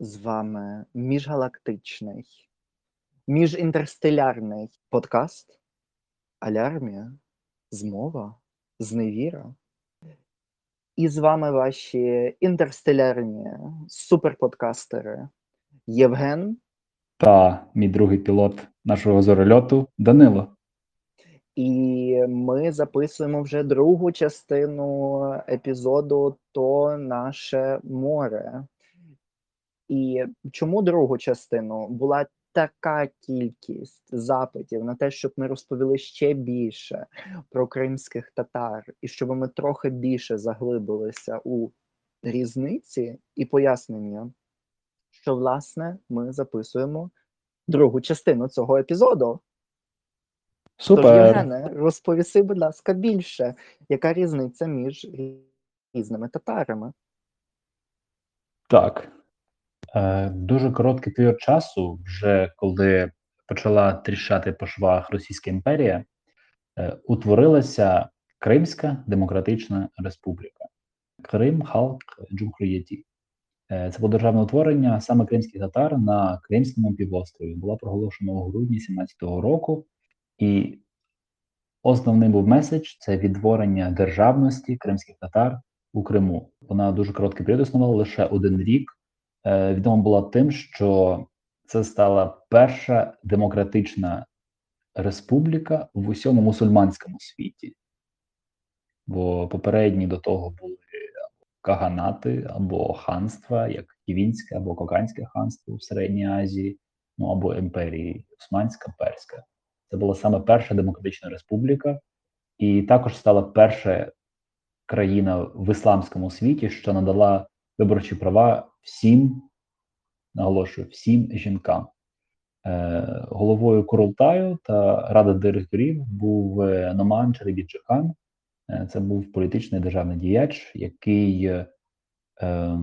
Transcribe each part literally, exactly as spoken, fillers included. з вами міжгалактичний, міжінтерстелярний подкаст «Алярмія. Змова. Зневіра». І з вами ваші інтерстелярні суперподкастери Євген та мій другий пілот нашого зорольоту Данило. І ми записуємо вже другу частину епізоду «То наше море». І чому другу частину? Була така кількість запитів на те, щоб ми розповіли ще більше про кримських татар, і щоб ми трохи більше заглибилися у різниці і пояснення, що, власне, ми записуємо другу частину цього епізоду. Супер! Тож, Євгене, розповіси, будь ласка, більше, яка різниця між різними татарами? Так. Е, дуже короткий період часу, вже коли почала тріщати по швах Російська імперія, е, утворилася Кримська Демократична Республіка. Крим Халк Джумхур'єті. Е, це було державне утворення саме кримських татар на Кримському півострові. Була проголошена у грудні сімнадцятого року. І основний був меседж – це відтворення державності кримських татар у Криму. Вона дуже короткий період існувала, лише один рік. Е, відома була тим, що це стала перша демократична республіка в усьому мусульманському світі. Бо попередні до того були каганати або ханства, як Ківінське або Коканське ханство в Середній Азії, ну або імперії Османська, Перська. Це була саме перша демократична республіка, і також стала перша країна в ісламському світі, що надала виборчі права всім, наголошую, всім жінкам. Е, головою Курултаю та ради директорів був Номан Черебіджихан. Е, це був політичний державний діяч, який е, е,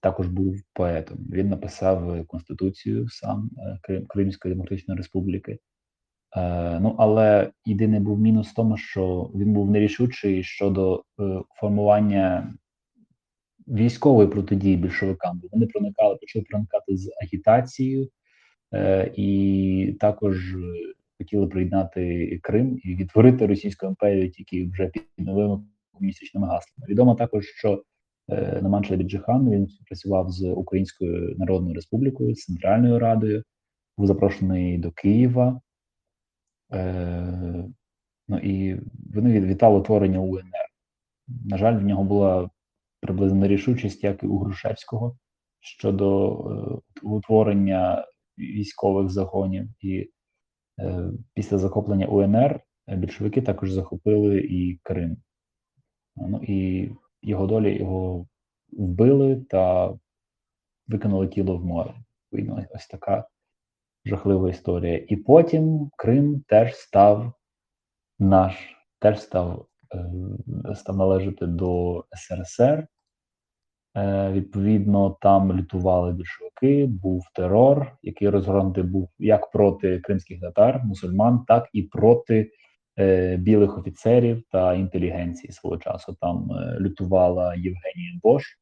також був поетом. Він написав Конституцію сам е, Крим, Кримської Демократичної Республіки. Е, ну, але єдиний був мінус в тому, що він був нерішучий щодо е, формування військової протидії більшовикам. Бо вони проникали, почали проникати з агітацією е, і також хотіли приєднати Крим і відтворити Російську імперію тільки вже під новими комуністичними гаслами. Відомо також, що е, Номан Челебіджихан, він працював з Українською Народною Республікою, з Центральною Радою, був запрошений до Києва. Е, ну і вони вітали утворення УНР. На жаль, в нього була приблизно нерішучість, як і у Грушевського, щодо е, утворення військових загонів. І е, після захоплення УНР більшовики також захопили і Крим. Ну і його долі його вбили та викинули тіло в море. Відповідно, ось така жахлива історія. І потім Крим теж став наш, теж став, став належати до ес ер ес ер. Відповідно, там лютували більшовики, був терор, який розгорнутий був як проти кримських татар, мусульман, так і проти е, білих офіцерів та інтелігенції свого часу. Там лютувала Євгенія Бош,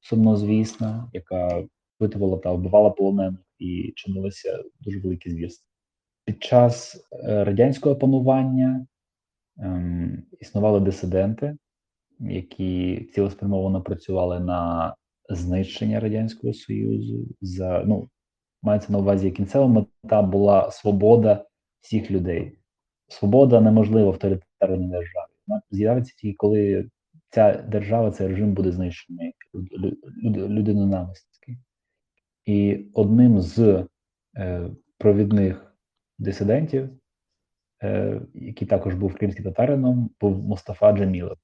сумнозвісна, яка витувала та вбивала полонених, і чинилися дуже великі звірства. Під час радянського панування ем, існували дисиденти, які цілеспрямовано працювали на знищення Радянського Союзу. За, ну, мається на увазі, кінцева мета була свобода всіх людей. Свобода неможлива в авторитарній державі. Вона з'явиться тільки, коли ця держава, цей режим буде знищений людиноненависницький. І одним з е, провідних дисидентів, е, який також був кримським татарином, був Мустафа Джемілов.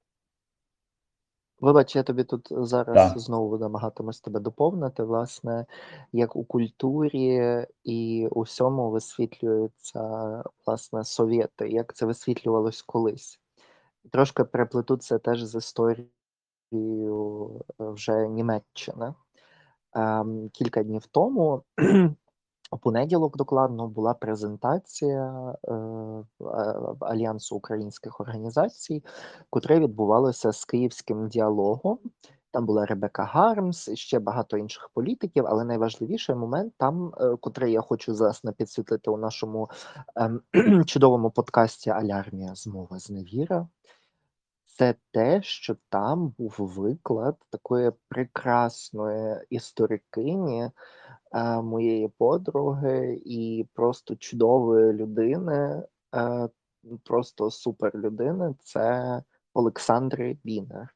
Вибач, я тобі тут зараз да. знову намагатимусь тебе доповнити. Власне, як у культурі і у всьому висвітлюються, власне, совєти, як це висвітлювалось колись. Трошки переплету це теж з історією вже Німеччини. Кілька днів тому, у понеділок докладно, була презентація е, Альянсу українських організацій, котре відбувалося з київським діалогом, Там була Ребека Гармс, ще багато інших політиків, але найважливіший момент там, е, котрий я хочу зараз напідсвітлити у нашому ем, чудовому подкасті «Алярмія. Змова. Зневіра», це те, що там був виклад такої прекрасної історикині, е, моєї подруги і просто чудової людини, е, просто супер людини, це Олександри Бінер.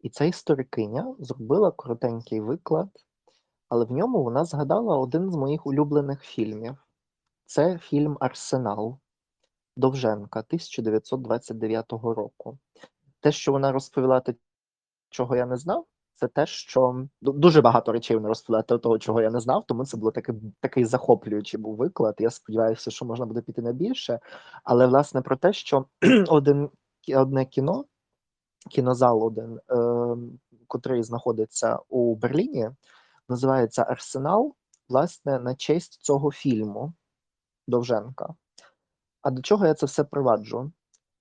І ця історикиня зробила коротенький виклад, але в ньому вона згадала один з моїх улюблених фільмів. Це фільм «Арсенал» Довженка тисяча дев'ятсот двадцять дев'ятого року. Те, що вона розповіла, те, чого я не знав, це те, що... Дуже багато речей вона розповіла того, чого я не знав, тому це був такий, такий захоплюючий був виклад. Я сподіваюся, що можна буде піти на більше. Але, власне, про те, що один, одне кіно, кінозал один, е, котрий знаходиться у Берліні, називається «Арсенал», власне, на честь цього фільму Довженка. А до чого я це все приваджу?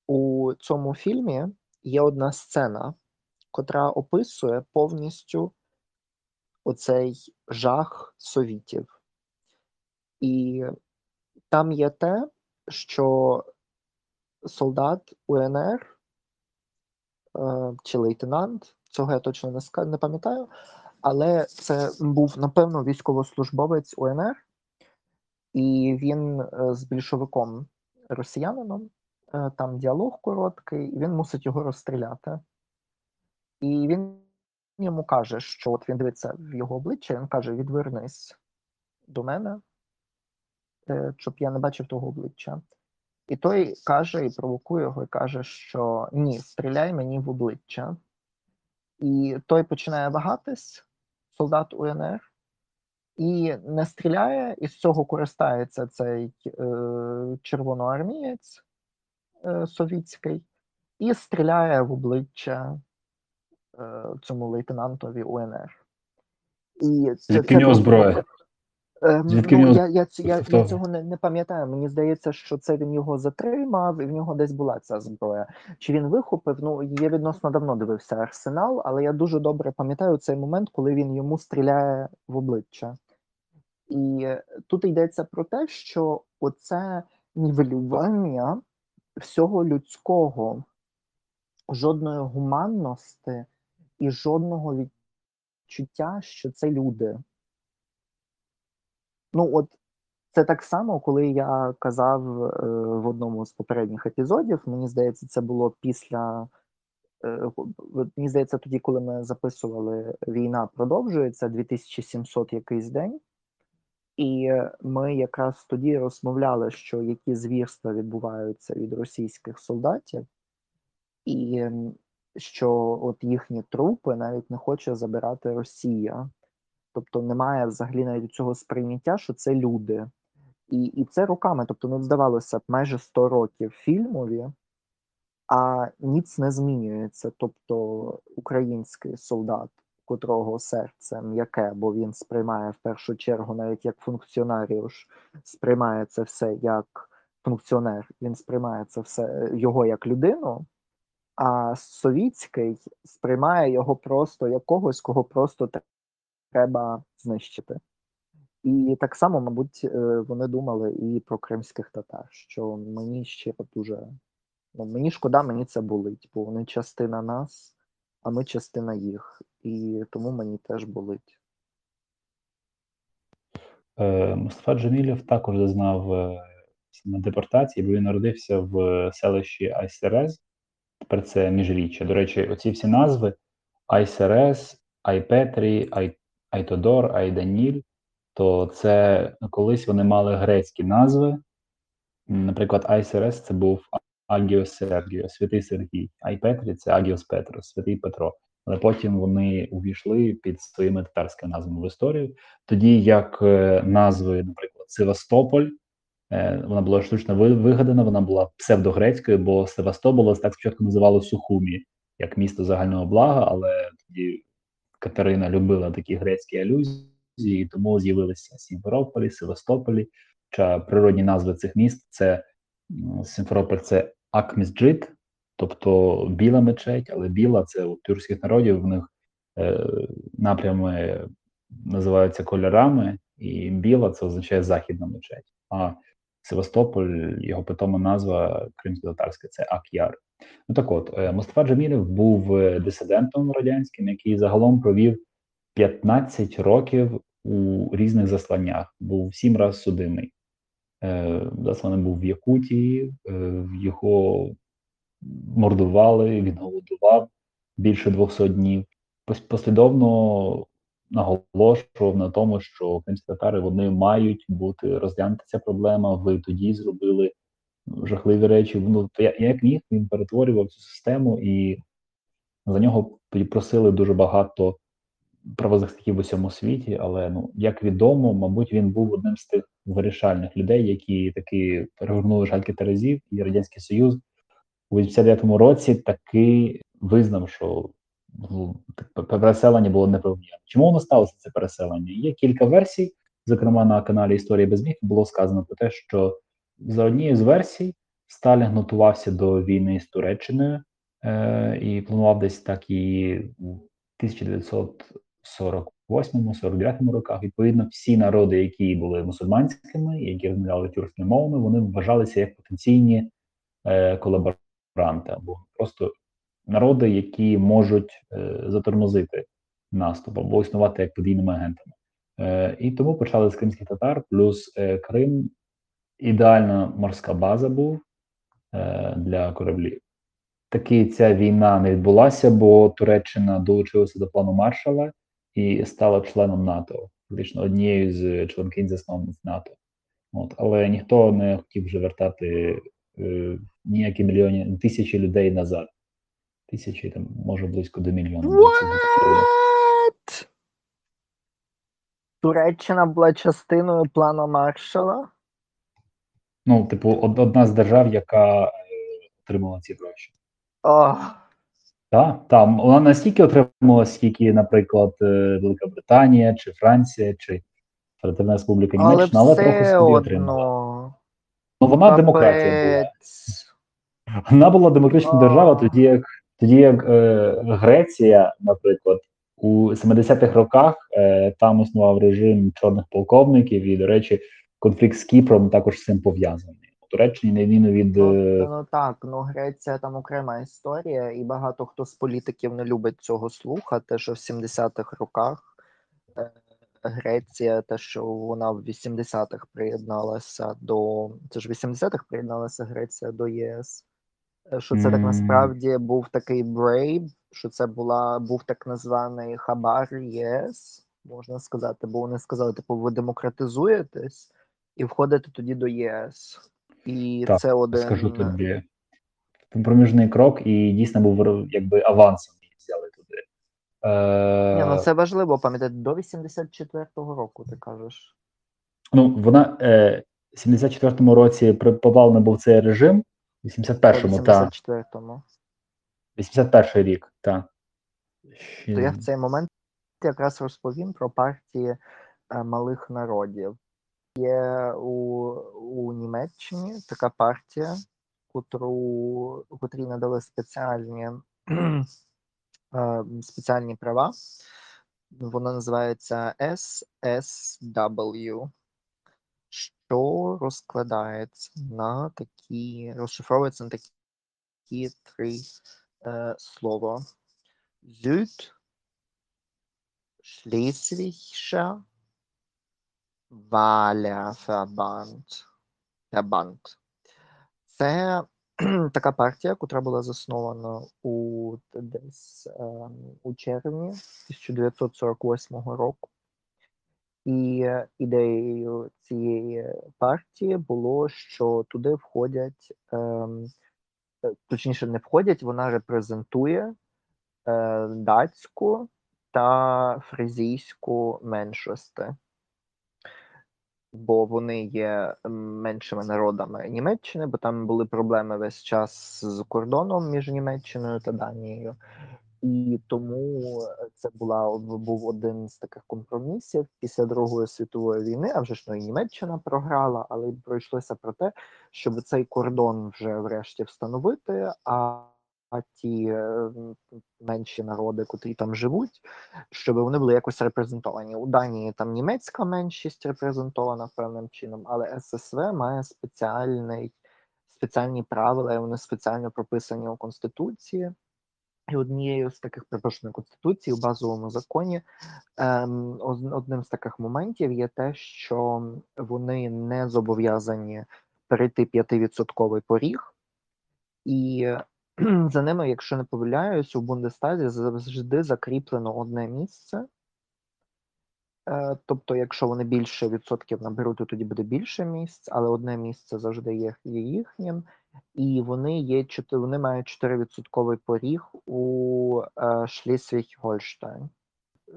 У цьому фільмі є одна сцена, котра описує повністю оцей жах совітів. І там є те, що солдат УНР чи лейтенант, цього я точно не, ска... не пам'ятаю, але це був, напевно, військовослужбовець УНР, і він з більшовиком росіянином, там діалог короткий, і він мусить його розстріляти. І він йому каже, що от він дивиться в його обличчя, він каже: "Відвернись до мене, щоб я не бачив того обличчя". І той каже, і провокує його, і каже, що ні, стріляй мені в обличчя. І той починає вагатись, солдат УНР, і не стріляє, і з цього користається цей е, червоноармієць е, совітський, і стріляє в обличчя е, цьому лейтенантові УНР. І це, звідки в нього зброя? Звідки ну, я, я, я, я цього не, не пам'ятаю. Мені здається, що це він його затримав, і в нього десь була ця зброя. Чи він вихопив? Ну, я відносно давно дивився «Арсенал», але я дуже добре пам'ятаю цей момент, коли він йому стріляє в обличчя. І тут йдеться про те, що оце нівелювання всього людського, жодної гуманності і жодного відчуття, що це люди. Ну, от це так само, коли я казав е, в одному з попередніх епізодів, мені здається, це було після, е, мені здається, тоді, коли ми записували «Війна продовжується», дві тисячі сімсот якийсь день, і ми якраз тоді розмовляли, що які звірства відбуваються від російських солдатів, і що от їхні трупи навіть не хоче забирати Росія. Тобто немає взагалі навіть цього сприйняття, що це люди. І, і це роками, тобто, ну, здавалося б, майже сто років фільмові, а ніц не змінюється. Тобто український солдат, котрого серце м'яке, бо він сприймає в першу чергу навіть як функціонаріуш, сприймає це все як функціонер, він сприймає це все його як людину, а совітський сприймає його просто якогось, кого просто треба знищити. І так само, мабуть, вони думали і про кримських татар, що мені ще дуже... Ну, мені шкода, мені це болить, бо вони частина нас, а ми частина їх. І тому мені теж болить. Мустафа Джемілєв також зазнав депортації, бо він народився в селищі Айсерез. Тепер це Міжріччя. До речі, оці всі назви Айсерез, Айпетрі, Айпетрі, Айтодор, Айданіль, то це колись вони мали грецькі назви. Наприклад, Айсерес – це був Агіос Сергіо, святий Сергій. Айпетрі – це Агіос Петро, святий Петро. Але потім вони увійшли під своїми татарськими назвами в історію. Тоді як назви, наприклад, Севастополь, вона була штучно вигадана, вона була псевдогрецькою, бо Севастополь так спочатку називало Сухумі, як місто загального блага, але тоді Катерина любила такі грецькі алюзії, тому з'явилися Сімферополі, Севастополі. Природні назви цих міст – це Сімферополь – це Акмісджит, Тобто біла мечеть, але біла – це у тюркських народів, в них е, напрями називаються кольорами, і біла – це означає західна мечеть. А Севастополь, його питома назва кримсько-татарська – це Ак-Яр. Ну так от, Мустафа Джамілєв був дисидентом радянським, який загалом провів п'ятнадцять років у різних засланнях, був сім раз судимий. Е, засланий був в Якутії, е, його мордували, він голодував більше двісті днів. Послідовно наголошував на тому, що кримські татари, вони мають бути, розглянути ця проблема, ви тоді зробили жахливі речі. Ну, я, як міг, він перетворював цю систему, і за нього просили дуже багато правозахисників в усьому світі, але, ну, як відомо, мабуть, він був одним з тих вирішальних людей, які таки перегорнули шальки терезів, і Радянський Союз у вісімдесят дев'ятому році таки визнав, що переселення було неправомірне. Чому воно сталося, це переселення? Є кілька версій, зокрема на каналі «Історія без міф» було сказано про те, що за однією з версій Сталін готувався до війни з Туреччиною е- і планував десь так її у тисяча дев'ятсот сорок восьмому сорок дев'ятому роках. Відповідно, всі народи, які були мусульманськими, які розмовляли тюркськими мовами, вони вважалися як потенційні е- колаборанти. Або просто народи, які можуть е, затормозити наступ, або існувати як подійними агентами. Е, і тому почали з кримських татар, плюс е, Крим ідеальна морська база був е, для кораблів. Таки ця війна не відбулася, бо Туреччина долучилася до плану Маршалла і стала членом НАТО, фактично однією з членкинь засновниць НАТО. От. Але ніхто не хотів вже вертати е, ніякі мільйони, тисячі людей назад. Тисячі, там, може, близько до мільйона. What? Туреччина була частиною плану Маршалла? Ну, типу, одна з держав, яка отримала ці гроші. Oh. Так, та, вона настільки отримала, скільки, наприклад, Велика Британія, чи Франція, чи Федеративна Республіка Німеччина, але, але трохи собі отримала. Ну, вона Папець. Демократія була. Вона була демократична держава, тоді як, тоді як е, Греція, наприклад, у семидесятих роках е, там існував режим чорних полковників, і, до речі, конфлікт з Кіпром також з цим пов'язаний. У Туреччині на відміну від... Е... Ну, ну так, ну Греція там окрема історія, і багато хто з політиків не любить цього слухати, що в сімдесятих роках е, Греція, те, що вона в вісімдесятих приєдналася до... Це ж в вісімдесятих приєдналася Греція до ЄС. Що це так насправді був такий брейб, що це була, був так названий хабар ЄС, можна сказати, бо вони сказали, типу, ви демократизуєтесь і входите тоді до ЄС. І так, це один... скажу тобі, проміжний крок і дійсно був якби авансом, їх взяли туди. Е... Ні, ну це важливо пам'ятати, до вісімдесят четвертого року, ти кажеш. Ну, вона е, в сімдесят четвертому році повалений був цей режим, вісімдесят першому, так. вісімдесят четвертому. вісімдесят перший рік, так. Ще... То я в цей момент якраз розповім про партії е, малих народів. Є у, у Німеччині така партія, котру, котрій надали спеціальні, е, спеціальні права. Вона називається Ес Ес Дабл ю. Що розкладається на такі, розшифровується на такі, такі три е, слова. Süd, Schleswischer, Wählerverband. Verband. Це така партія, котра була заснована у, десь, е, у червні тисяча дев'ятсот сорок восьмого року. І ідеєю цієї партії було, що туди входять, ем, точніше не входять, вона репрезентує е, датську та фризійську меншості, бо вони є меншими народами Німеччини, бо там були проблеми весь час з кордоном між Німеччиною та Данією. І тому це була, був один з таких компромісів після Другої світової війни, а вже ж ну, і Німеччина програла, але пройшлося про те, щоб цей кордон вже врешті встановити, а, а ті е, менші народи, котрі там живуть, щоб вони були якось репрезентовані. У Данії там німецька меншість репрезентована певним чином, але ес ес ве має спеціальний, спеціальні правила, і вони спеціально прописані у Конституції. І однією з таких, припрошеної Конституції, у базовому законі, ем, одним з таких моментів є те, що вони не зобов'язані перейти п'ятивідсотковий поріг, і за ними, якщо не помиляюсь, у Бундестазі завжди закріплено одне місце. Е, тобто, якщо вони більше відсотків наберуть, то тоді буде більше місць, але одне місце завжди є, є їхнім. І вони є вони мають чотири відсотки поріг у е, Шлізвіг-Гольштайн.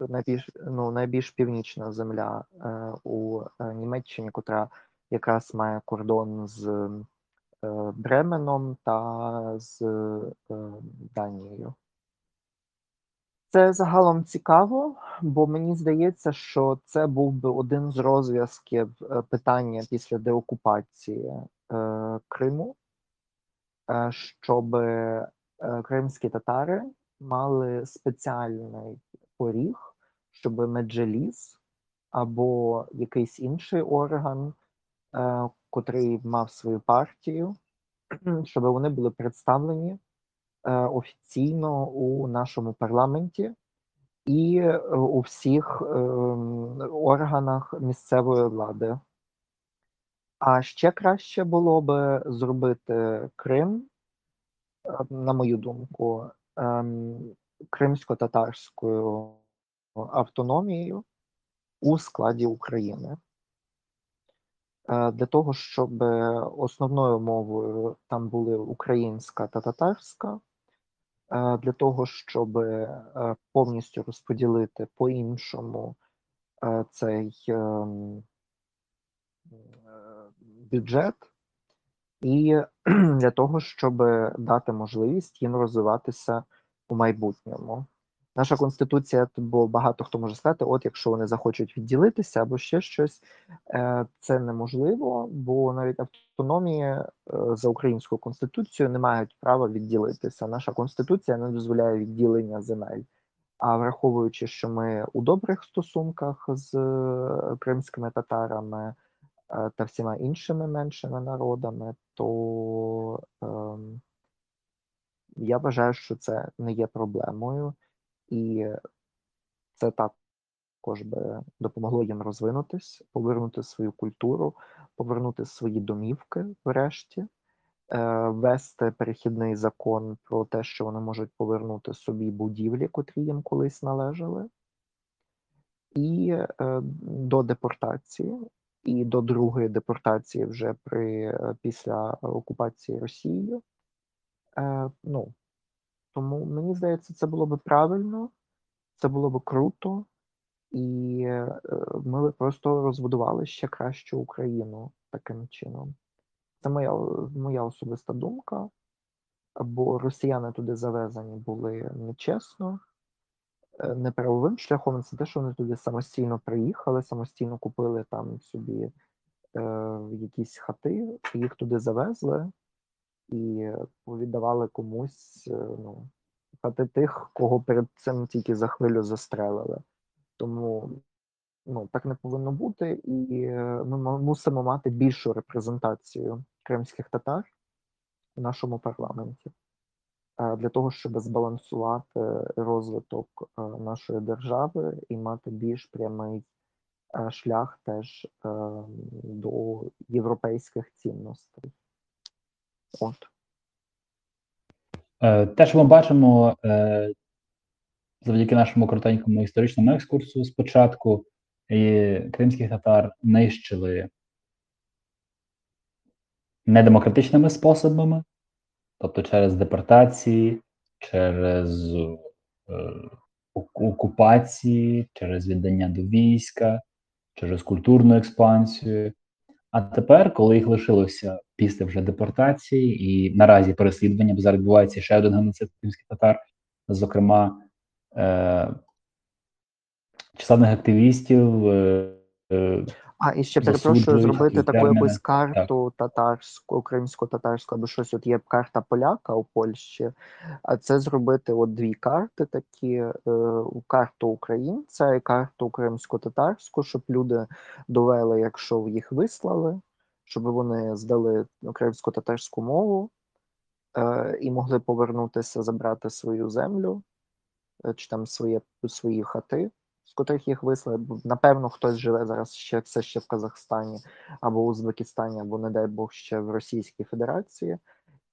Найбільш, ну, найбільш північна земля е, у е, Німеччині, котра якраз має кордон з е, Бременом та з е, Данією. Це загалом цікаво, бо мені здається, що це був би один з розв'язків питання після деокупації е, Криму, щоб кримські татари мали спеціальний поріг, щоб меджеліс або якийсь інший орган, котрий мав свою партію, щоб вони були представлені офіційно у нашому парламенті і у всіх органах місцевої влади. А ще краще було би зробити Крим, на мою думку, кримсько-татарською автономією у складі України. Для того, щоб основною мовою там були українська та татарська, для того, щоб повністю розподілити по-іншому цей бюджет, і для того, щоб дати можливість їм розвиватися у майбутньому. Наша Конституція, бо багато хто може сказати, от якщо вони захочуть відділитися або ще щось, це неможливо, бо навіть автономії за українською Конституцією не мають права відділитися. Наша Конституція не дозволяє відділення земель. А враховуючи, що ми у добрих стосунках з кримськими татарами та всіма іншими меншими народами, то е, я вважаю, що це не є проблемою, і це також би допомогло їм розвинутись, повернути свою культуру, повернути свої домівки врешті, е, ввести перехідний закон про те, що вони можуть повернути собі будівлі, котрі їм колись належали, і е, до депортації. І до другої депортації вже при, після окупації Росією. Е, ну, тому, мені здається, це було би правильно, це було би круто, і е, ми просто розбудували ще кращу Україну таким чином. Це моя, моя особиста думка, бо росіяни туди завезені були нечесно, неправовим шляхом. Це те, що вони туди самостійно приїхали, самостійно купили там собі е, якісь хати, їх туди завезли і віддавали комусь е, ну, хати тих, кого перед цим тільки за хвилю застрелили. Тому ну, так не повинно бути, і ми мусимо мати більшу репрезентацію кримських татар в нашому парламенті, для того, щоб збалансувати розвиток нашої держави і мати більш прямий шлях теж до європейських цінностей. От. Те, що ми бачимо завдяки нашому коротенькому історичному екскурсу спочатку, кримських татар нищили недемократичними способами, тобто через депортації, через е, окупації, через віддання до війська, через культурну експансію. А тепер, коли їх лишилося після вже депортації і наразі переслідування, бо зараз відбувається ще один геноцид кримських татар, зокрема е, численних активістів, е, е, А, і ще перепрошую засуджують зробити таку терміни. якусь карту татарську, українсько-татарську, або щось, от є карта поляка у Польщі, а це зробити от дві карти такі, е, карту українця і карту українсько-татарську, щоб люди довели, якщо їх вислали, щоб вони здали українсько-татарську мову е, і могли повернутися, забрати свою землю, е, чи там своє, свої хати, з котрих їх вислали. Напевно, хтось живе зараз ще, це ще в Казахстані, або в Узбекистані, або, не дай Бог, ще в Російській Федерації.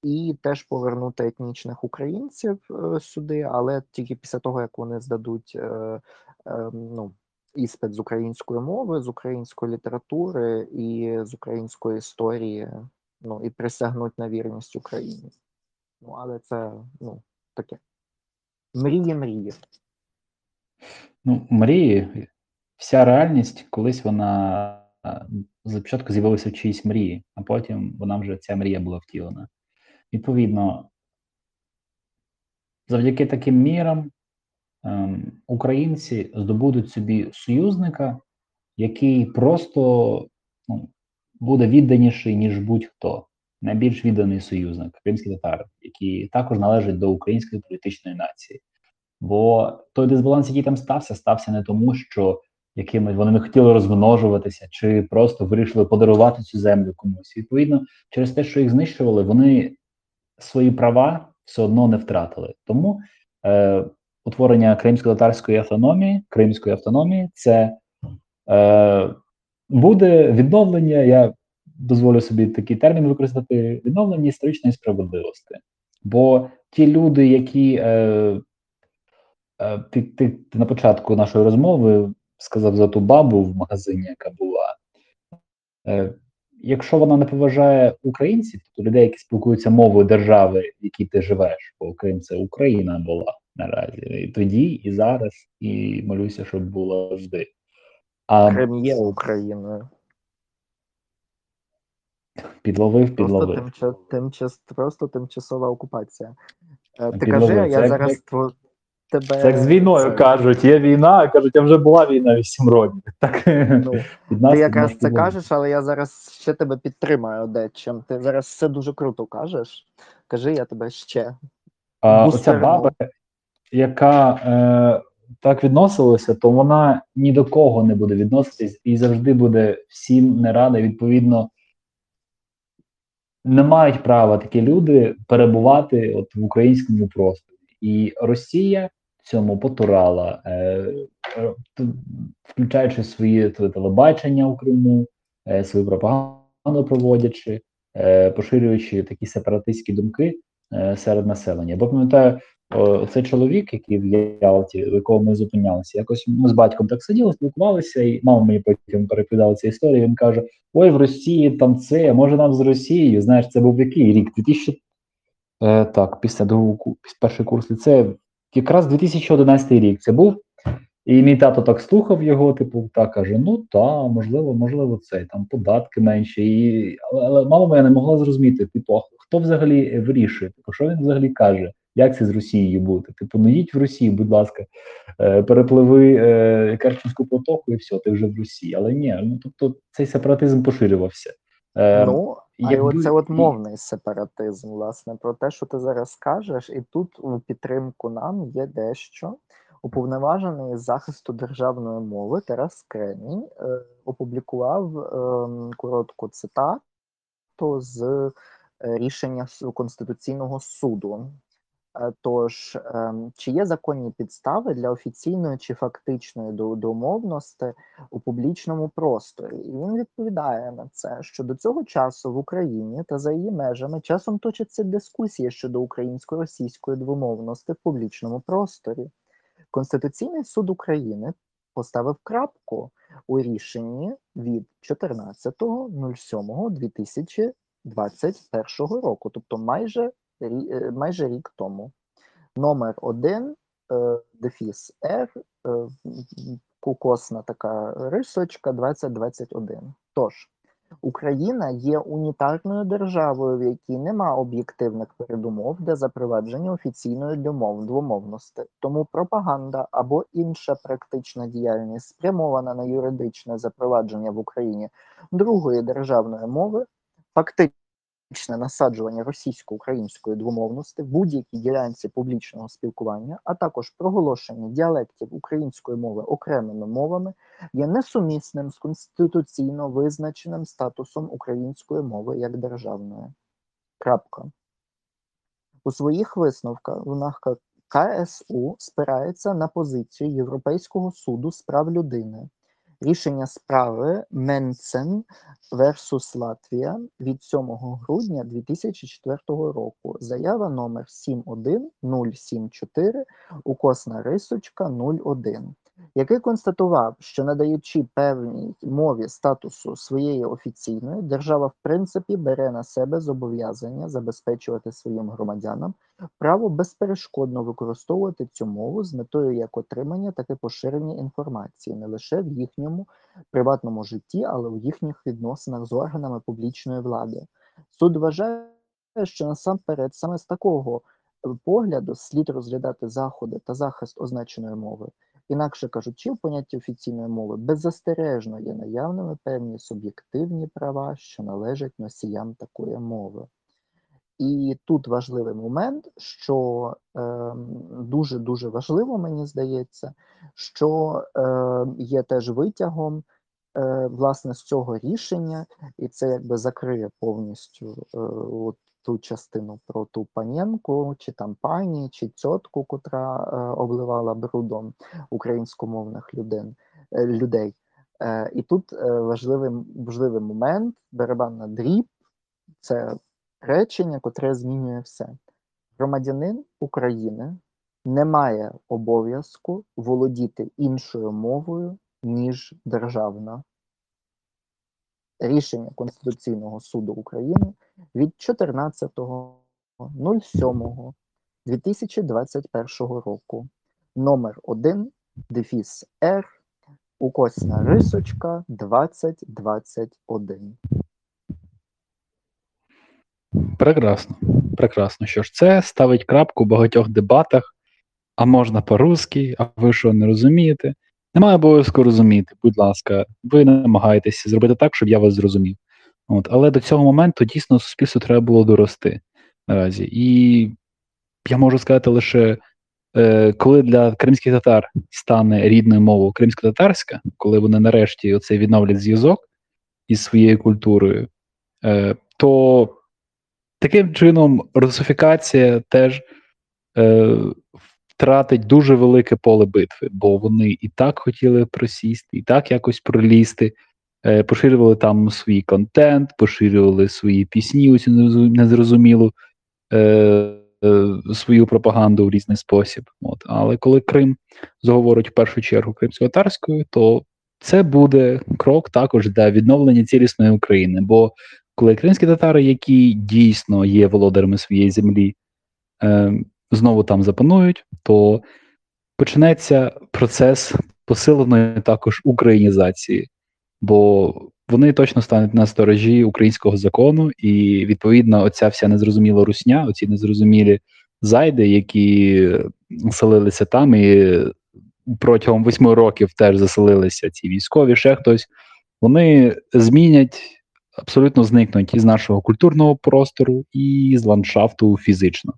І теж повернути етнічних українців е, сюди, але тільки після того, як вони здадуть е, е, ну, іспит з української мови, з української літератури і з української історії, ну, і присягнуть на вірність Україні. Ну, але це, ну, таке. Мрії-мрії. Ну, мрії, вся реальність, колись вона спочатку з'явилася в чиїсь мрії, а потім вона вже, ця мрія була втілена. Відповідно, завдяки таким мірам ем, українці здобудуть собі союзника, який просто ну, буде відданіший, ніж будь-хто. Найбільш відданий союзник – кримські татари, які також належать до української політичної нації. Бо той дисбаланс, який там стався, стався не тому, що якимось вони не хотіли розмножуватися, чи просто вирішили подарувати цю землю комусь. Відповідно, через те, що їх знищували, вони свої права все одно не втратили. Тому е, утворення кримсько-татарської автономії, кримської автономії, це е, буде відновлення, я дозволю собі такий термін використати, відновлення історичної справедливості. Бо ті люди, які... Е, Ти, ти, ти на початку нашої розмови сказав за ту бабу в магазині, яка була. Е, якщо вона не поважає українців, тобто людей, які спілкуються мовою держави, в якій ти живеш, бо Крим – це Україна була наразі, і тоді, і зараз, і молюся, щоб було завжди. А... Крим є Україною. Підловив, підловив. Просто, тимчас, тимчас, просто тимчасова окупація. Е, ти підловив. Кажи, а я це зараз... Як... Твор... Тебе... Так з війною кажуть, є війна, а кажуть, а вже була війна вісім років. Так, ну, ти якраз це кажеш, але я зараз ще тебе підтримаю дечим. Ти зараз все дуже круто кажеш. Кажи, я тебе ще. А, оця баба, яка е, так відносилася, то вона ні до кого не буде відноситись і завжди буде всім не рада. Відповідно, не мають права такі люди перебувати от в українському просторі. І Росія цьому потурала, е, включаючи свої телебачення у Криму, е, свою пропаганду проводячи, е, поширюючи такі сепаратистські думки е, серед населення. Бо пам'ятаю, о, цей чоловік, який в Ялті, у якого ми зупинялися, якось ми з батьком так сиділи, спілкувалися, і мама мені потім переповідала цю історію. Він каже: "Ой, в Росії там це, може нам з Росією". Знаєш, це був який рік? дві тисячі Е, так, після другого, після перший курс ліцею, якраз дві тисячі одинадцятий рік це був, і мій тато так слухав його, типу, так, каже, ну та, можливо, можливо, це, там податки менше, і, але, але мама моя не могла зрозуміти, типу, хто взагалі вирішує, типу, що він взагалі каже, як це з Росією бути, типу, ну їдь в Росію, будь ласка, е, перепливи е, Керченську протоку і все, ти вже в Росії, але ні, ну тобто цей сепаратизм поширювався. Е, ну, а і оце от мовний сепаратизм, власне, про те, що ти зараз кажеш, і тут у підтримку нам є дещо. Уповноважений із захисту державної мови Тарас Кремінь е, опублікував е, коротку цитату з рішення Конституційного суду. Тож, чи є законні підстави для офіційної чи фактичної домовленості у публічному просторі? І він відповідає на це, що до цього часу в Україні та за її межами часом точаться дискусії щодо українсько-російської двомовності в публічному просторі. Конституційний суд України поставив крапку у рішенні від чотирнадцятого сьомого дві тисячі двадцять першого року, тобто майже майже рік тому, номер один, е, дефіс Р, е, кукосна така рисочка, двадцять двадцять один. Тож, Україна є унітарною державою, в якій нема об'єктивних передумов для запровадження офіційної двомовності. Тому пропаганда або інша практична діяльність, спрямована на юридичне запровадження в Україні другої державної мови, фактичне насаджування російсько-української двомовності в будь-якій ділянці публічного спілкування, а також проголошення діалектів української мови окремими мовами, є несумісним з конституційно визначеним статусом української мови як державної. Крапка. У своїх висновках КСУ спирається на позицію Європейського суду з прав людини. Рішення справи Менцен versus Латвія від сьомого грудня дві тисячі четвертого року. Заява номер сім один нуль сім чотири, укосна рисочка нуль один, який констатував, що надаючи певній мові статусу своєї офіційної, держава в принципі бере на себе зобов'язання забезпечувати своїм громадянам право безперешкодно використовувати цю мову з метою як отримання, так і поширення інформації не лише в їхньому приватному житті, але в їхніх відносинах з органами публічної влади. Суд вважає, що насамперед саме з такого погляду слід розглядати заходи та захист означеної мови. Інакше кажучи, в понятті офіційної мови беззастережно є наявними певні суб'єктивні права, що належать носіям такої мови. І тут важливий момент, що дуже-дуже е, важливо, мені здається, що е, є теж витягом, е, власне, з цього рішення, і це якби закриє повністю е, от, ту частину про ту паненку, чи там пані, чи цьотку, котра е, обливала брудом українськомовних людин, е, людей. Е, і тут е, важливий, важливий момент, барабанна дріб, це речення, котре змінює все. Громадянин України не має обов'язку володіти іншою мовою, ніж державна. Рішення Конституційного суду України від чотирнадцятого сьомого дві тисячі двадцять першого року, номер один дефіс Р, укосна рисочка двадцять двадцять один. Прекрасно, прекрасно. Що ж, це ставить крапку в багатьох дебатах. А можна по-русски, а ви що, не розумієте? Немає обов'язку розуміти, будь ласка, ви намагаєтеся зробити так, щоб я вас зрозумів. От. Але до цього моменту дійсно суспільству треба було дорости наразі. І я можу сказати лише, е, коли для кримських татар стане рідною мовою кримсько-татарська, коли вони нарешті оце відновлять зв'язок із своєю культурою, е, то таким чином русифікація теж е, втратить дуже велике поле битви, бо вони і так хотіли просісти, і так якось пролізти, е, поширювали там свій контент, поширювали свої пісні, оцю незрозумілу е, е, свою пропаганду в різний спосіб. От. Але коли Крим заговорить в першу чергу кримсько-татарською, то це буде крок також для відновлення цілісної України, бо коли кримські татари, які дійсно є володарями своєї землі, е, знову там запанують, то почнеться процес посиленої також українізації, бо вони точно стануть на сторожі українського закону, і, відповідно, оця вся незрозуміла русня, оці незрозумілі зайди, які селилися там, і протягом восьми років теж заселилися ці військові, ще хтось, вони змінять, абсолютно зникнуть із нашого культурного простору і з ландшафту фізично.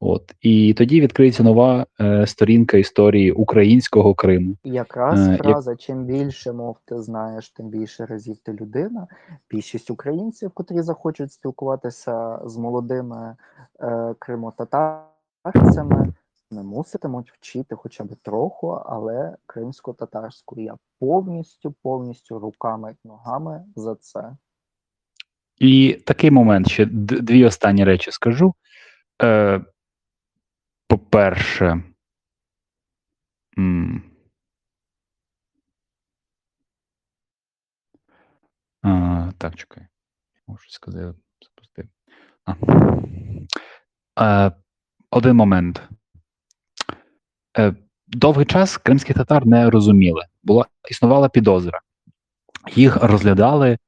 От. І тоді відкриється нова е, сторінка історії українського Криму. І якраз е, фраза як... «чим більше мов ти знаєш, тим більше разів ти людина». Більшість українців, котрі захочуть спілкуватися з молодими е, кримськотатарцями, не муситимуть вчити хоча б трохи, але кримсько-татарську. Я повністю, повністю руками і ногами за це. І такий момент, ще дві останні речі скажу. Е, По-перше, м- а, так, чекай, можу щось сказати, запустив. А. Е, один момент. Е, довгий час кримських татар не розуміли. Була, існувала підозра. Їх розглядали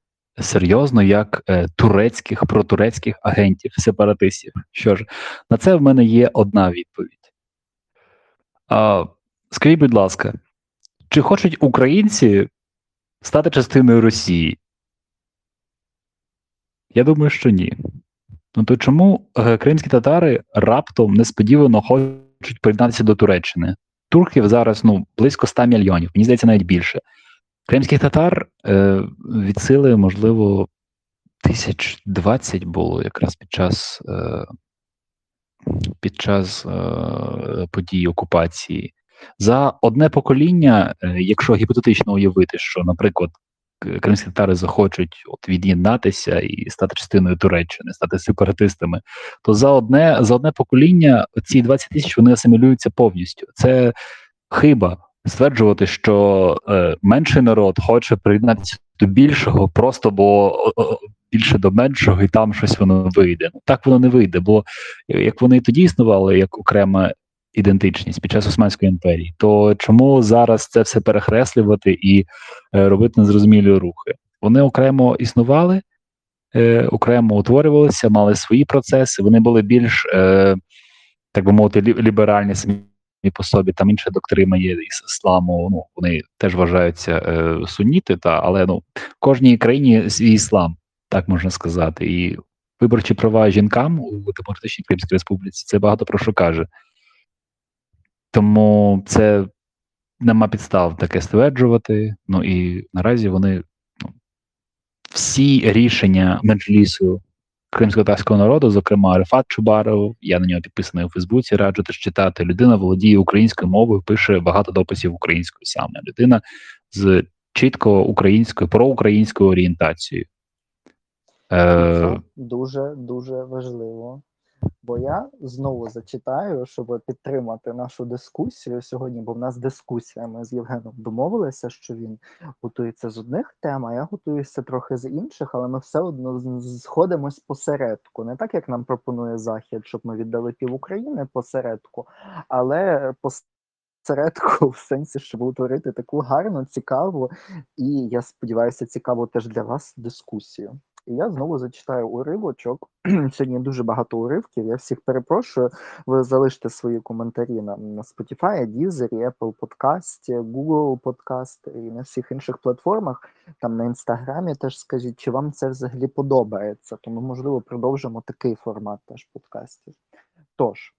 серйозно як е, турецьких, протурецьких агентів, сепаратистів. Що ж, на це в мене є одна відповідь. А, скажіть, будь ласка, чи хочуть українці стати частиною Росії? Я думаю, що ні. Ну то чому кримські татари раптом несподівано хочуть приєднатися до Туреччини? Турків зараз ну, близько сто мільйонів, мені здається, навіть більше. Кримських татар е, від сили, можливо, тисяч двадцять було якраз під час, е, під час е, подій окупації. За одне покоління, е, якщо гіпотетично уявити, що, наприклад, кримські татари захочуть от від'єднатися і стати частиною Туреччини, стати сепаратистами, то за одне, за одне покоління ці двадцять тисяч, вони асимілюються повністю. Це хиба стверджувати, що е, менший народ хоче приєднатися до більшого просто, бо о, о, більше до меншого, і там щось воно вийде. Так воно не вийде, бо як вони тоді існували як окрема ідентичність під час Османської імперії, то чому зараз це все перехреслювати і е, робити незрозумілі рухи? Вони окремо існували, е, окремо утворювалися, мали свої процеси, вони були більш, е, так би мовити, лі, ліберальні самі по собі, там інша доктрина є із ісламу, ну, вони теж вважаються е, сунніти, та, але ну, в кожній країні свій іслам, так можна сказати, і виборчі права жінкам у Демократичній Кримській Республіці, це багато про що каже. Тому це нема підстав таке стверджувати. Ну і наразі вони ну, всі рішення Меджлісу кримсько-татарського народу, зокрема Рефат Чубаров, я на нього підписаний у Фейсбуці, раджу теж читати. Людина володіє українською мовою, пише багато дописів українською саме. Людина з чітко українською, проукраїнською орієнтацією. Це дуже-дуже важливо. Бо я знову зачитаю, щоб підтримати нашу дискусію сьогодні, бо в нас дискусія, ми з Євгеном домовилися, що він готується з одних тем, а я готуюся трохи з інших, але ми все одно сходимось посередку. Не так, як нам пропонує Захід, щоб ми віддали пів України посередку, але посередку в сенсі, щоб утворити таку гарну, цікаву і, я сподіваюся, цікаву теж для вас дискусію. І я знову зачитаю уривочок. Сьогодні дуже багато уривків, я всіх перепрошую. Ви залиште свої коментарі на, на Spotify, Deezer, Apple Podcast, Google Podcast і на всіх інших платформах. Там на Інстаграмі теж скажіть, чи вам це взагалі подобається. Тому, можливо, продовжимо такий формат теж подкастів. Тож,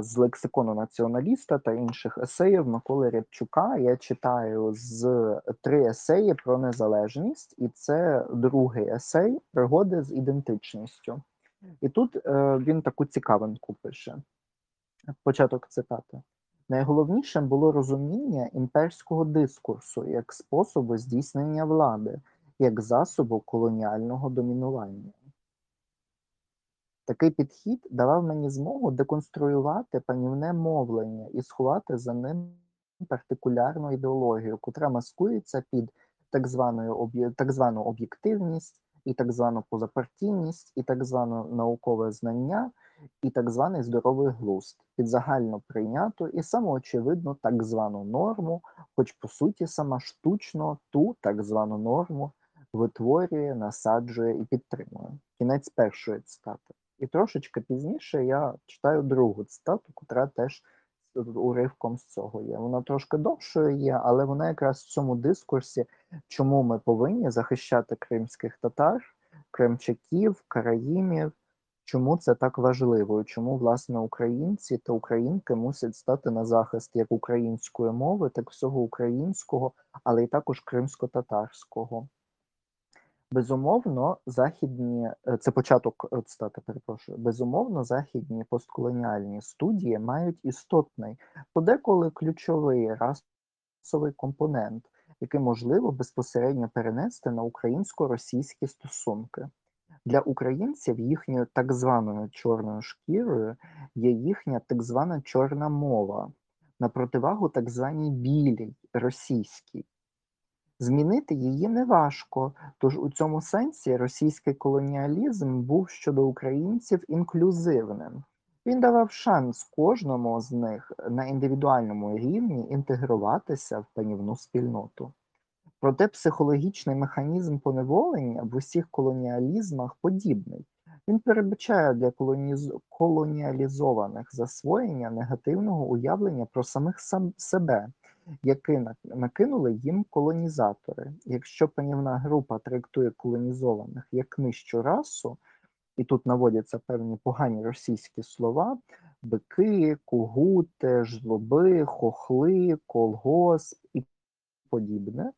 з лексикону націоналіста та інших есеїв Миколи Рябчука я читаю з три есеї про незалежність, і це другий есей «Пригоди з ідентичністю». І тут е, він таку цікавинку пише. Початок цитати. «Найголовнішим було розуміння імперського дискурсу як способу здійснення влади, як засобу колоніального домінування. Такий підхід давав мені змогу деконструювати панівне мовлення і сховати за ним партикулярну ідеологію, котра маскується під так звану, так звану об'єктивність, і так звану позапартійність, і так зване наукове знання, і так званий здоровий глузд, під загально прийняту і самоочевидну так звану норму, хоч по суті сама штучно ту так звану норму витворює, насаджує і підтримує». Кінець першої цитати. І трошечки пізніше я читаю другу цитату, котра теж уривком з цього є. Вона трошки довшою є, але вона якраз в цьому дискурсі, чому ми повинні захищати кримських татар, кримчаків, караїмів, чому це так важливо, і чому, власне, українці та українки мусять стати на захист як української мови, так всього українського, але й також кримсько-татарського. Безумовно, західні, це початок цитати, перепрошую, безумовно, західні постколоніальні студії мають істотний, подеколи ключовий расовий компонент, який можливо безпосередньо перенести на українсько-російські стосунки. Для українців їхньою так званою чорною шкірою є їхня так звана чорна мова, на противагу так званій білій, російській. Змінити її неважко, тож у цьому сенсі російський колоніалізм був щодо українців інклюзивним. Він давав шанс кожному з них на індивідуальному рівні інтегруватися в панівну спільноту. Проте психологічний механізм поневолення в усіх колоніалізмах подібний. Він передбачає для колоніз- колоніалізованих засвоєння негативного уявлення про самих сам- себе, яке на- накинули їм колонізатори. Якщо панівна група трактує колонізованих як нижчу расу, і тут наводяться певні погані російські слова: бики, кугути, жлоби, хохли, колгосп і подібне,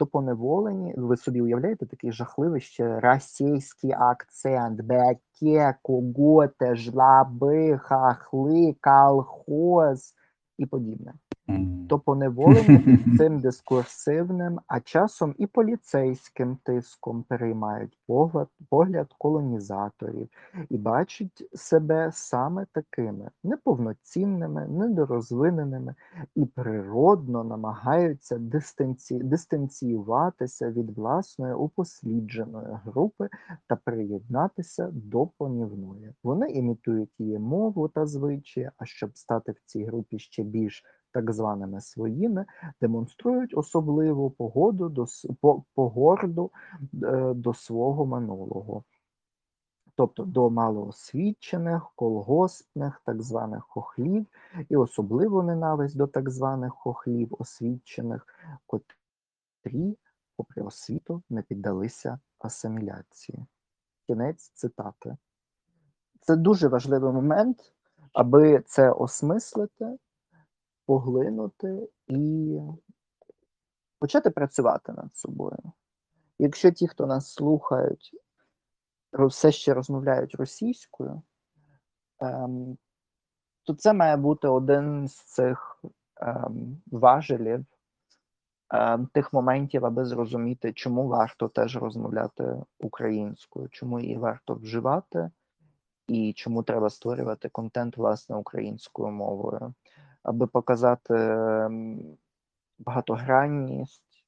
то поневолені, ви собі уявляєте такий жахливий ще російський акцент: беке, коготе, жлаби, хахли, колхоз і подібне. Мгм. То поневолені під цим дискурсивним, а часом і поліцейським тиском переймають погляд, погляд колонізаторів і бачать себе саме такими неповноцінними, недорозвиненими і природно намагаються дистанці... дистанціюватися від власної упослідженої групи та приєднатися до понівної. Вони імітують її мову та звичаї, а щоб стати в цій групі ще більш так званими своїми, демонструють особливу погоду до с- по- погорду е, до свого минулого, тобто до малоосвічених, колгоспних, так званих хохлів, і особливу ненависть до так званих хохлів освічених, котрі, попри освіту, не піддалися асиміляції. Кінець цитати. Це дуже важливий момент, аби це осмислити, поглинути і почати працювати над собою. Якщо ті, хто нас слухають, ро- все ще розмовляють російською, ем, то це має бути один з цих ем, важелів, ем, тих моментів, аби зрозуміти, чому варто теж розмовляти українською, чому її варто вживати і чому треба створювати контент власне українською мовою, аби показати ем, багатогранність,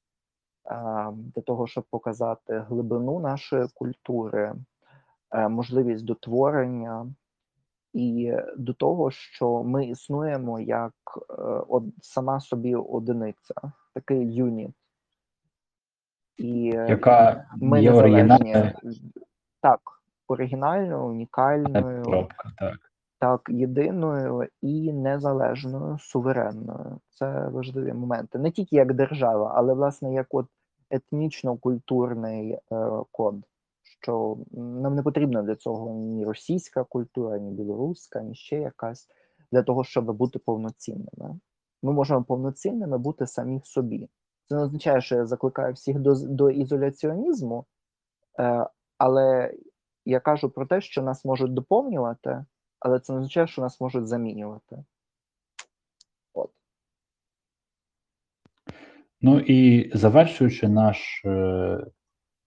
а, для того, щоб показати глибину нашої культури, е, можливість дотворення і до того, що ми існуємо як е, од- сама собі одиниця, такий юніт, і е, Яка ми є незалежні. оригінальна Так, оригінальною, унікальною, розробка, так. так, єдиною і незалежною, суверенною. Це важливі моменти. Не тільки як держава, але власне як от етнічно-культурний е, код. Що нам не потрібна для цього ні російська культура, ні білоруська, ні ще якась, для того, щоб бути повноцінними. Ми можемо повноцінними бути самі в собі. Це не означає, що я закликаю всіх до, з- до ізоляціонізму, е, але я кажу про те, що нас можуть доповнювати, але це не означає, що нас можуть замінювати. От. Ну і завершуючи наш е,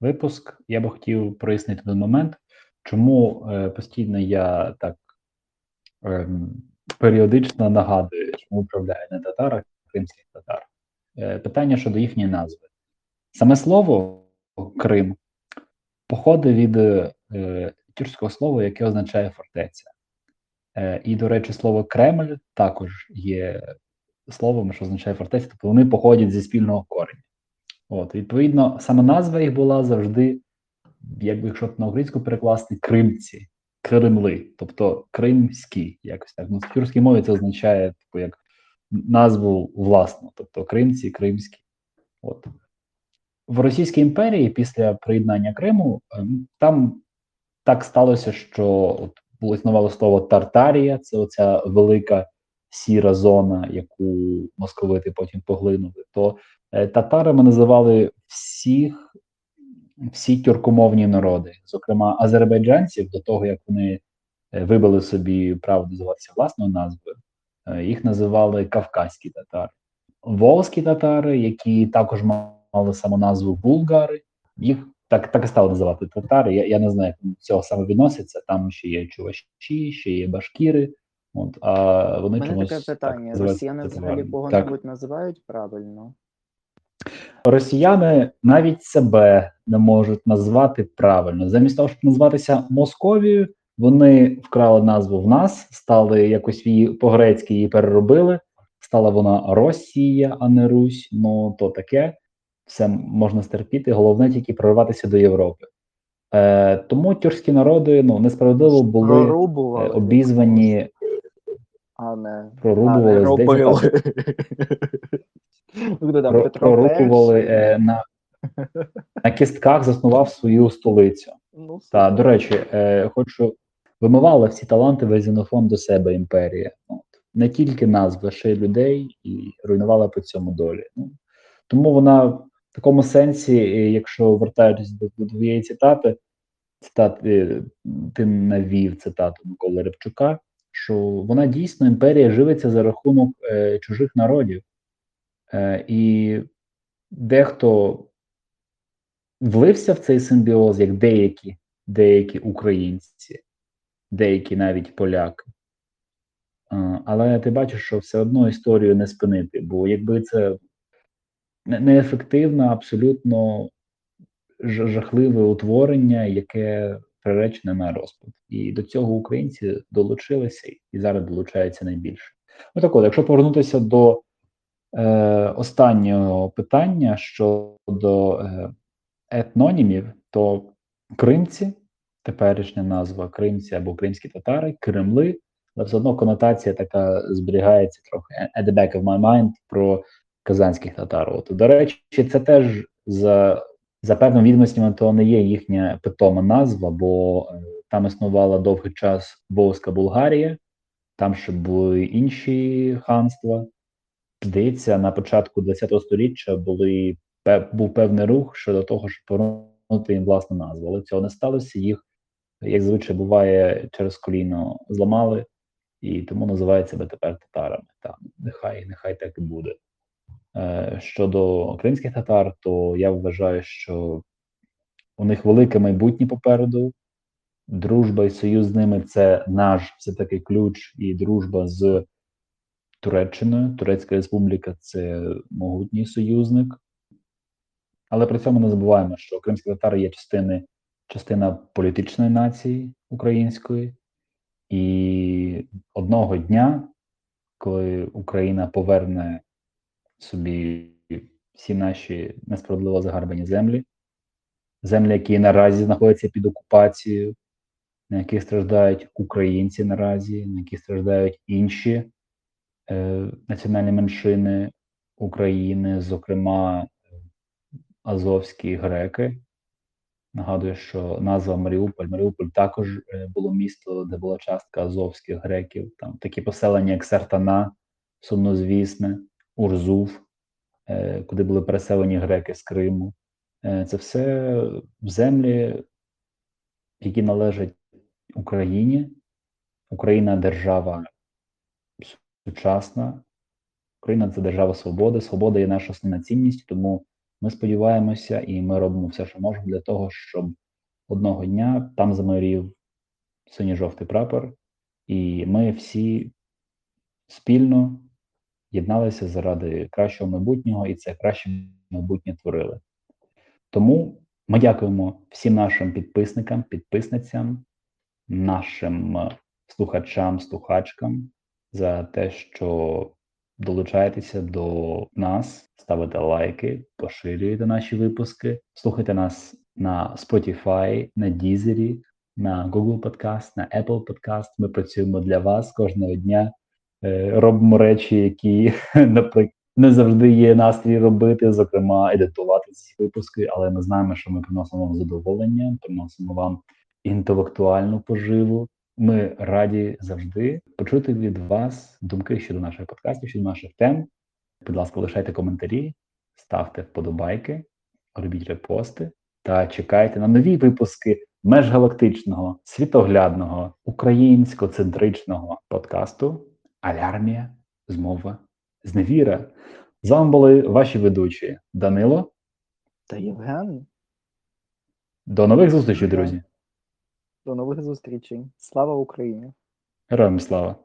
випуск, я би хотів прояснити один момент, чому е, постійно я так ем, періодично нагадую, чому управляє не татар, а кримський татар. Е, питання щодо їхньої назви. Саме слово Крим походить від е, е, тюркського слова, яке означає фортеця. Е, і, до речі, слово Кремль також є словом, що означає фортеця, тобто вони походять зі спільного кореня. От, відповідно, саме назва їх була завжди, якби якщо на українську перекласти, кримці, кримли, тобто кримські, якось так. Ну, в тюркській мові це означає типу, як назву власну, тобто кримці, кримські. От. В Російській імперії після приєднання Криму ем, там так сталося, що от було існувало слово Тартарія, це оця велика сіра зона, яку московити потім поглинули. То е, татарами називали всіх, всі тюркомовні народи, зокрема азербайджанців, до того як вони е, вибили собі право називатися власною назвою, е, їх називали кавказькі татари. Волзькі татари, які також мали саму назву булгари, їх так, так і стали називати татари. Я, я не знаю, як до цього саме відносяться. Там ще є чуваші, ще є башкіри. От, а У вони мене таке чомусь так питання: називають росіяни взагалі татарами. Так, кого-небудь називають правильно? росіяни навіть себе не можуть назвати правильно. Замість того, щоб назватися Московією, вони вкрали назву в нас, стали якось її по-грецьки її переробили. Стала вона Росія, а не Русь. Ну то таке. все можна стерпіти, головне тільки прорватися до Європи. Е, тому тюркські народи, ну, несправедливо були обізвані, а не прорубували, прорубували е, на, на кістках заснував свою столицю. Ну, та, до речі, е, хочу, вимивала всі таланти весь Зенофон до себе імперія. От. Не тільки назви, ще й людей, і руйнувала по цьому долі. Ну, тому вона в такому сенсі, якщо вертаючись до твоєї цитати, цитати, ти навів цитату Миколи Рябчука, що вона дійсно, імперія, живиться за рахунок е, чужих народів. Е, і дехто влився в цей симбіоз, як деякі, деякі українці, деякі навіть поляки. Е, але ти бачиш, що все одно історію не спинити, бо якби це неефективне, абсолютно жахливе утворення, яке приречене на розпад. І до цього українці долучилися і зараз долучаються найбільше. Ну так от, якщо повернутися до е, останнього питання щодо е, етнонімів, то кримці, теперішня назва кримці або кримські татари, кремли, але все одно конотація така зберігається трохи at the back of my mind про казанських татар. От, до речі, це теж за, за певними відомостями, то не є їхня питома назва, бо там існувала довгий час Бовська Булгарія, там ще були інші ханства. Здається, на початку ХХ століття були, був певний рух щодо того, щоб повернути їм власну назву. Але цього не сталося, їх, як звичайно буває, через коліно зламали, і тому називають себе тепер татарами. Та, нехай, нехай так і буде. Щодо кримських татар, то я вважаю, що у них велике майбутнє попереду. Дружба і союз з ними – це наш все-таки ключ і дружба з Туреччиною. Турецька республіка – це могутній союзник. Але при цьому не забуваємо, що кримські татари є частини, частина політичної нації української. І одного дня, коли Україна поверне собі всі наші несправедливо загарбані землі, землі, які наразі знаходяться під окупацією, на яких страждають українці наразі, на яких страждають інші е, національні меншини України, зокрема азовські греки. Нагадую, що назва Маріуполь, Маріуполь також було місто, де була частка азовських греків, там такі поселення, як Сартана, сумнозвісне, Урзув, куди були переселені греки з Криму. Це все землі, які належать Україні. Україна – держава сучасна. Україна – це держава свободи. Свобода є наша основна цінність, тому ми сподіваємося і ми робимо все, що можемо для того, щоб одного дня там замарів синьо-жовтий прапор, і ми всі спільно єдналися заради кращого майбутнього, і це краще майбутнє творили. Тому ми дякуємо всім нашим підписникам, підписницям, нашим слухачам, слухачкам за те, що долучаєтеся до нас, ставите лайки, поширюєте наші випуски, слухайте нас на Spotify, на Deezer, на Google Podcast, на Apple Podcast. Ми працюємо для вас кожного дня. Робимо речі, які, наприклад, не завжди є настрій робити, зокрема, едитувати ці випуски, але ми знаємо, що ми приносимо вам задоволення, приносимо вам інтелектуальну поживу. Ми раді завжди почути від вас думки щодо наших подкастів, щодо наших тем. Будь ласка, лишайте коментарі, ставте вподобайки, робіть репости та чекайте на нові випуски межгалактичного, світоглядного, українсько-центричного подкасту «Алярмія. Змова. Зневіра». З вами були ваші ведучі Данило та Євген. До нових зустрічей, друзі. До нових зустрічей. Слава Україні! Героям слава!